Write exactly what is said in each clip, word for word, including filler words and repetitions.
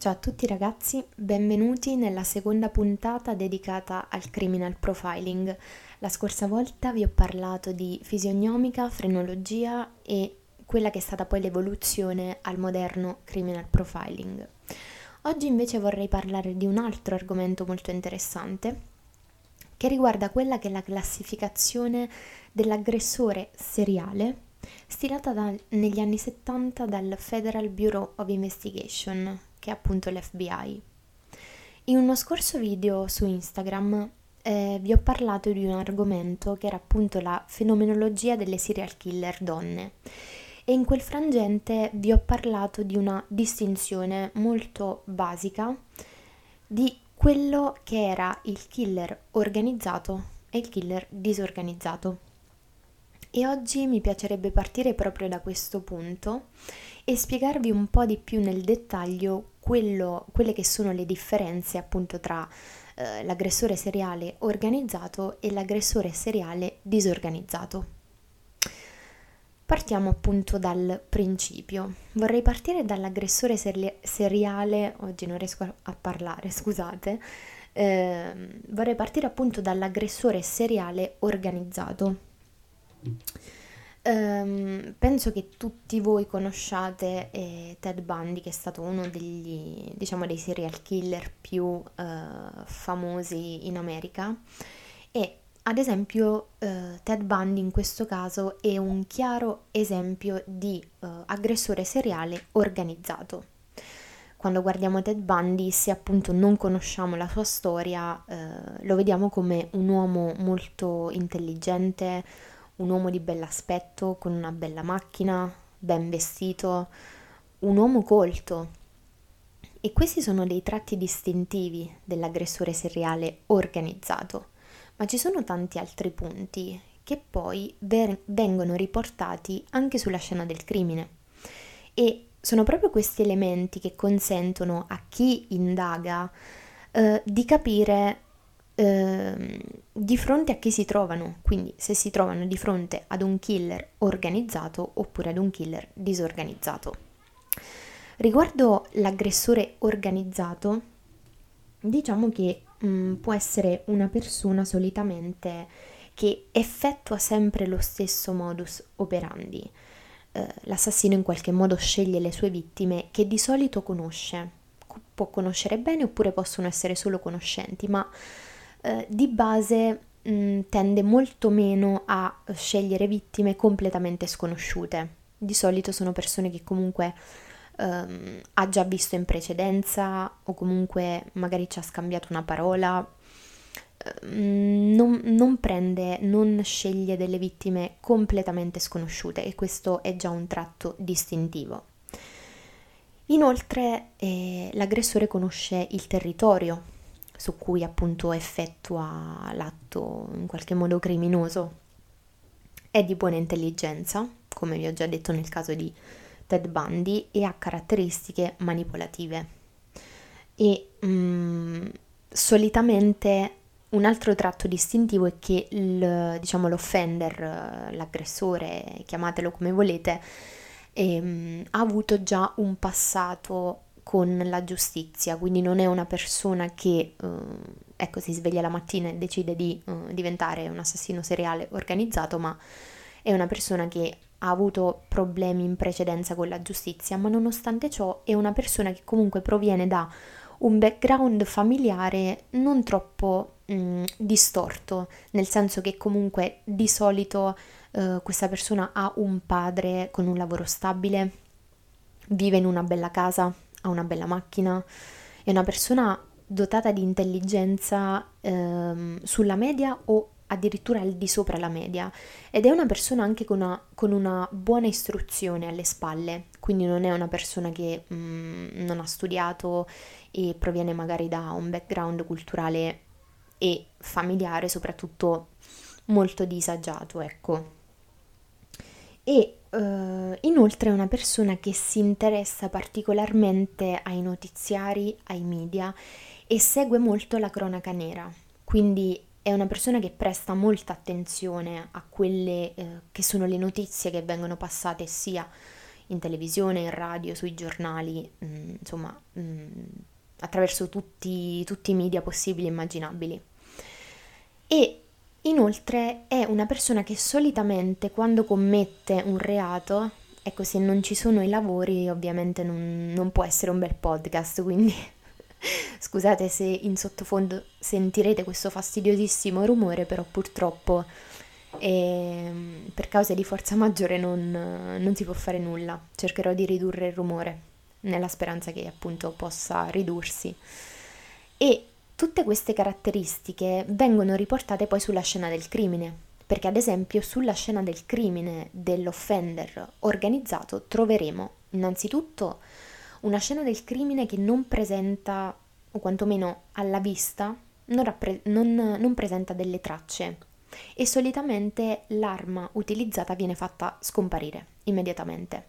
Ciao a tutti ragazzi, benvenuti nella seconda puntata dedicata al criminal profiling. La scorsa volta vi ho parlato di fisionomica, frenologia e quella che è stata poi l'evoluzione al moderno criminal profiling. Oggi invece vorrei parlare di un altro argomento molto interessante che riguarda quella che è la classificazione dell'aggressore seriale stilata da, negli anni settanta dal Federal Bureau of Investigation, che è appunto l'F B I. In uno scorso video su Instagram eh, vi ho parlato di un argomento che era appunto la fenomenologia delle serial killer donne e in quel frangente vi ho parlato di una distinzione molto basica di quello che era il killer organizzato e il killer disorganizzato. E oggi mi piacerebbe partire proprio da questo punto e spiegarvi un po' di più nel dettaglio quello, quelle che sono le differenze appunto tra eh, l'aggressore seriale organizzato e l'aggressore seriale disorganizzato. Partiamo appunto dal principio. Vorrei partire dall'aggressore seri- seriale, oggi non riesco a parlare, scusate, eh, vorrei partire appunto dall'aggressore seriale organizzato. Um, penso che tutti voi conosciate eh, Ted Bundy, che è stato uno degli, diciamo, dei serial killer più uh, famosi in America, e ad esempio uh, Ted Bundy in questo caso è un chiaro esempio di uh, aggressore seriale organizzato. Quando guardiamo Ted Bundy, se appunto non conosciamo la sua storia, eh, lo vediamo come un uomo molto intelligente, un uomo di bell'aspetto, con una bella macchina, ben vestito, un uomo colto. E questi sono dei tratti distintivi dell'aggressore seriale organizzato, ma ci sono tanti altri punti che poi ver- vengono riportati anche sulla scena del crimine. E sono proprio questi elementi che consentono a chi indaga eh, di capire eh, di fronte a chi si trovano, quindi se si trovano di fronte ad un killer organizzato oppure ad un killer disorganizzato. Riguardo l'aggressore organizzato, diciamo che mh, può essere una persona solitamente che effettua sempre lo stesso modus operandi. L'assassino in qualche modo sceglie le sue vittime che di solito conosce, può conoscere bene oppure possono essere solo conoscenti, ma eh, di base mh, tende molto meno a scegliere vittime completamente sconosciute. Di solito sono persone che comunque ehm, ha già visto in precedenza o comunque magari ci ha scambiato una parola. Non, non prende, non sceglie delle vittime completamente sconosciute, e questo è già un tratto distintivo. Inoltre eh, l'aggressore conosce il territorio su cui appunto effettua l'atto in qualche modo criminoso, è di buona intelligenza, come vi ho già detto nel caso di Ted Bundy, e ha caratteristiche manipolative. E mh, solitamente un altro tratto distintivo è che il, diciamo, l'offender, l'aggressore, chiamatelo come volete, ehm, ha avuto già un passato con la giustizia, quindi non è una persona che eh, ecco, si sveglia la mattina e decide di eh, diventare un assassino seriale organizzato, ma è una persona che ha avuto problemi in precedenza con la giustizia, ma nonostante ciò è una persona che comunque proviene da un background familiare non troppo mh, distorto, nel senso che comunque di solito eh, questa persona ha un padre con un lavoro stabile, vive in una bella casa, ha una bella macchina, è una persona dotata di intelligenza eh, sulla media o addirittura al di sopra la media, ed è una persona anche con una, con una buona istruzione alle spalle, quindi non è una persona che mh, non ha studiato e proviene magari da un background culturale e familiare soprattutto molto disagiato, ecco. E eh, inoltre è una persona che si interessa particolarmente ai notiziari, ai media, e segue molto la cronaca nera, quindi è una persona che presta molta attenzione a quelle eh, che sono le notizie che vengono passate sia in televisione, in radio, sui giornali, mh, insomma mh, attraverso tutti, tutti i media possibili e immaginabili. E inoltre è una persona che solitamente quando commette un reato, ecco, se non ci sono i lavori ovviamente non, non può essere un bel podcast, quindi scusate se in sottofondo sentirete questo fastidiosissimo rumore, però purtroppo eh, per cause di forza maggiore non, non si può fare nulla. Cercherò di ridurre il rumore nella speranza che appunto possa ridursi. E tutte queste caratteristiche vengono riportate poi sulla scena del crimine, perché ad esempio sulla scena del crimine dell'offender organizzato troveremo innanzitutto una scena del crimine che non presenta, o quantomeno alla vista, non, rappre- non, non presenta delle tracce, e solitamente l'arma utilizzata viene fatta scomparire immediatamente.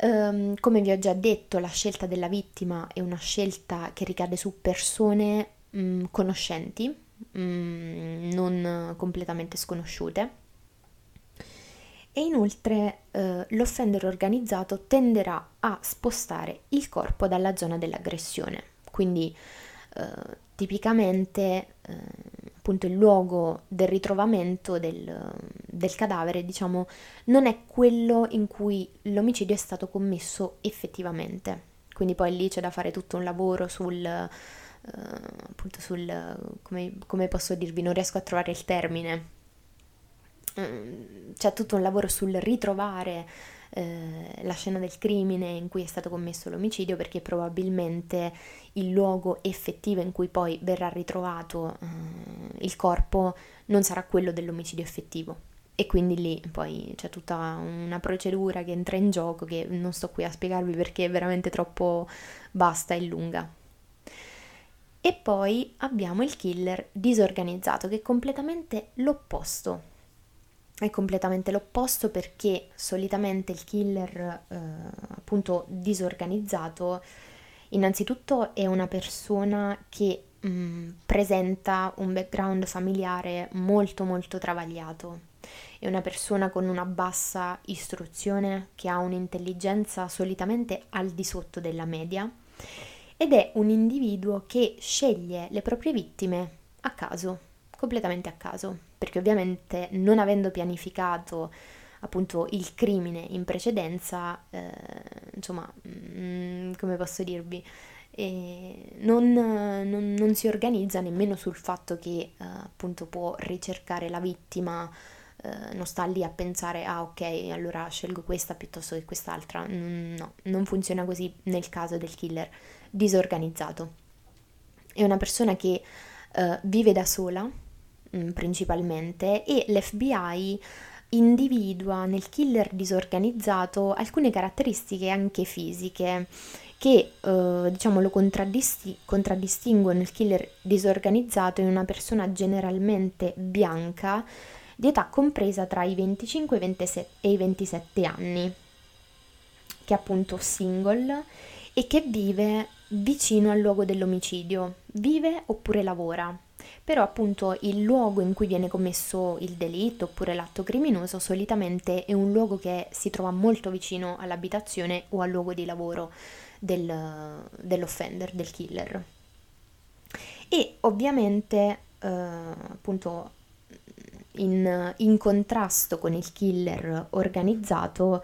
Um, come vi ho già detto, la scelta della vittima è una scelta che ricade su persone mh, conoscenti, mh, non completamente sconosciute, e inoltre uh, l'offender organizzato tenderà a spostare il corpo dalla zona dell'aggressione, quindi uh, tipicamente uh, appunto il luogo del ritrovamento del, del cadavere, diciamo, non è quello in cui l'omicidio è stato commesso effettivamente. Quindi poi lì c'è da fare tutto un lavoro sul, eh, appunto sul, come, come posso dirvi, non riesco a trovare il termine, c'è tutto un lavoro sul ritrovare eh, la scena del crimine in cui è stato commesso l'omicidio, perché probabilmente il luogo effettivo in cui poi verrà ritrovato eh, il corpo non sarà quello dell'omicidio effettivo, e quindi lì poi c'è tutta una procedura che entra in gioco, che non sto qui a spiegarvi perché è veramente troppo vasta e lunga. E poi abbiamo il killer disorganizzato, che è completamente l'opposto. È completamente l'opposto perché solitamente il killer eh, appunto disorganizzato innanzitutto è una persona che mh, presenta un background familiare molto molto travagliato, è una persona con una bassa istruzione, che ha un'intelligenza solitamente al di sotto della media, ed è un individuo che sceglie le proprie vittime a caso, completamente a caso, perché ovviamente non avendo pianificato appunto il crimine in precedenza, eh, insomma, mh, come posso dirvi, eh, non, non, non si organizza nemmeno sul fatto che eh, appunto può ricercare la vittima, eh, non sta lì a pensare ah ok allora scelgo questa piuttosto che quest'altra, no, non funziona così nel caso del killer disorganizzato. È una persona che eh, vive da sola principalmente, e l'F B I individua nel killer disorganizzato alcune caratteristiche anche fisiche che eh, diciamo lo contraddisti- contraddistinguono il killer disorganizzato in una persona generalmente bianca di età compresa tra i venticinque e i ventisette anni, che è appunto single e che vive vicino al luogo dell'omicidio, vive oppure lavora. Però appunto il luogo in cui viene commesso il delitto oppure l'atto criminoso solitamente è un luogo che si trova molto vicino all'abitazione o al luogo di lavoro del, dell'offender, del killer. E ovviamente eh, appunto in, in contrasto con il killer organizzato,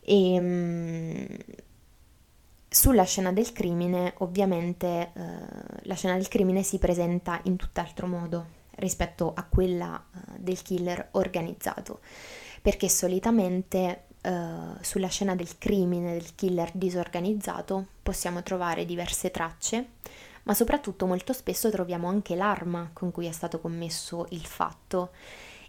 e mh, sulla scena del crimine ovviamente eh, la scena del crimine si presenta in tutt'altro modo rispetto a quella eh, del killer organizzato, perché solitamente eh, sulla scena del crimine del killer disorganizzato possiamo trovare diverse tracce, ma soprattutto molto spesso troviamo anche l'arma con cui è stato commesso il fatto.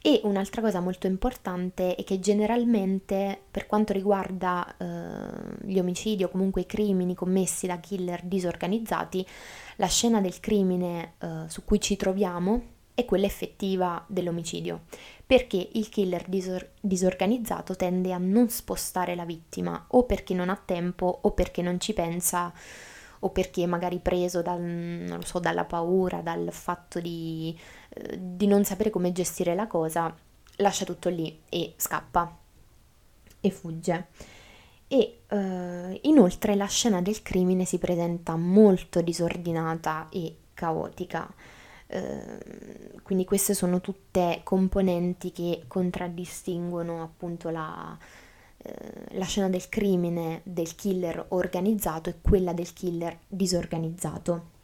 E un'altra cosa molto importante è che generalmente, per quanto riguarda eh, gli omicidi o comunque i crimini commessi da killer disorganizzati, la scena del crimine eh, su cui ci troviamo è quella effettiva dell'omicidio, perché il killer disor- disorganizzato tende a non spostare la vittima, o perché non ha tempo, o perché non ci pensa, o perché magari preso dal, non lo so, dalla paura, dal fatto di, eh, di non sapere come gestire la cosa, lascia tutto lì e scappa e fugge. e eh, inoltre la scena del crimine si presenta molto disordinata e caotica. Eh, quindi queste sono tutte componenti che contraddistinguono appunto la, eh, la scena del crimine del killer organizzato e quella del killer disorganizzato.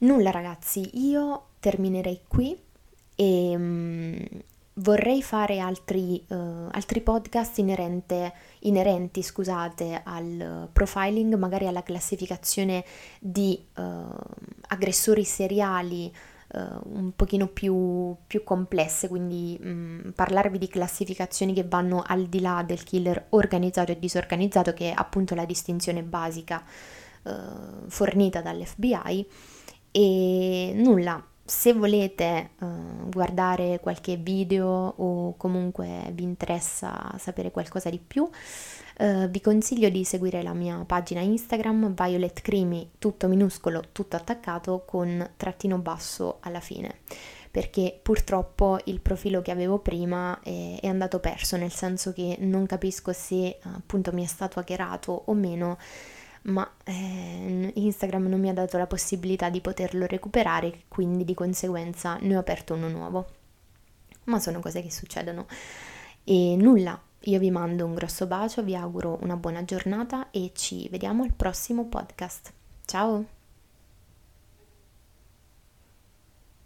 Nulla ragazzi, io terminerei qui e mh, vorrei fare altri, uh, altri podcast inerente, inerenti scusate, al profiling, magari alla classificazione di uh, aggressori seriali uh, un pochino più, più complesse, quindi mh, parlarvi di classificazioni che vanno al di là del killer organizzato e disorganizzato, che è appunto la distinzione basica uh, fornita dall'F B I. E nulla, se volete uh, guardare qualche video o comunque vi interessa sapere qualcosa di più, uh, vi consiglio di seguire la mia pagina Instagram Violet Creamy, tutto minuscolo, tutto attaccato con trattino basso alla fine, perché purtroppo il profilo che avevo prima è, è andato perso, nel senso che non capisco se appunto mi è stato hackerato o meno, ma eh, Instagram non mi ha dato la possibilità di poterlo recuperare, quindi di conseguenza ne ho aperto uno nuovo, ma sono cose che succedono. E nulla, io vi mando un grosso bacio, vi auguro una buona giornata e ci vediamo al prossimo podcast. Ciao!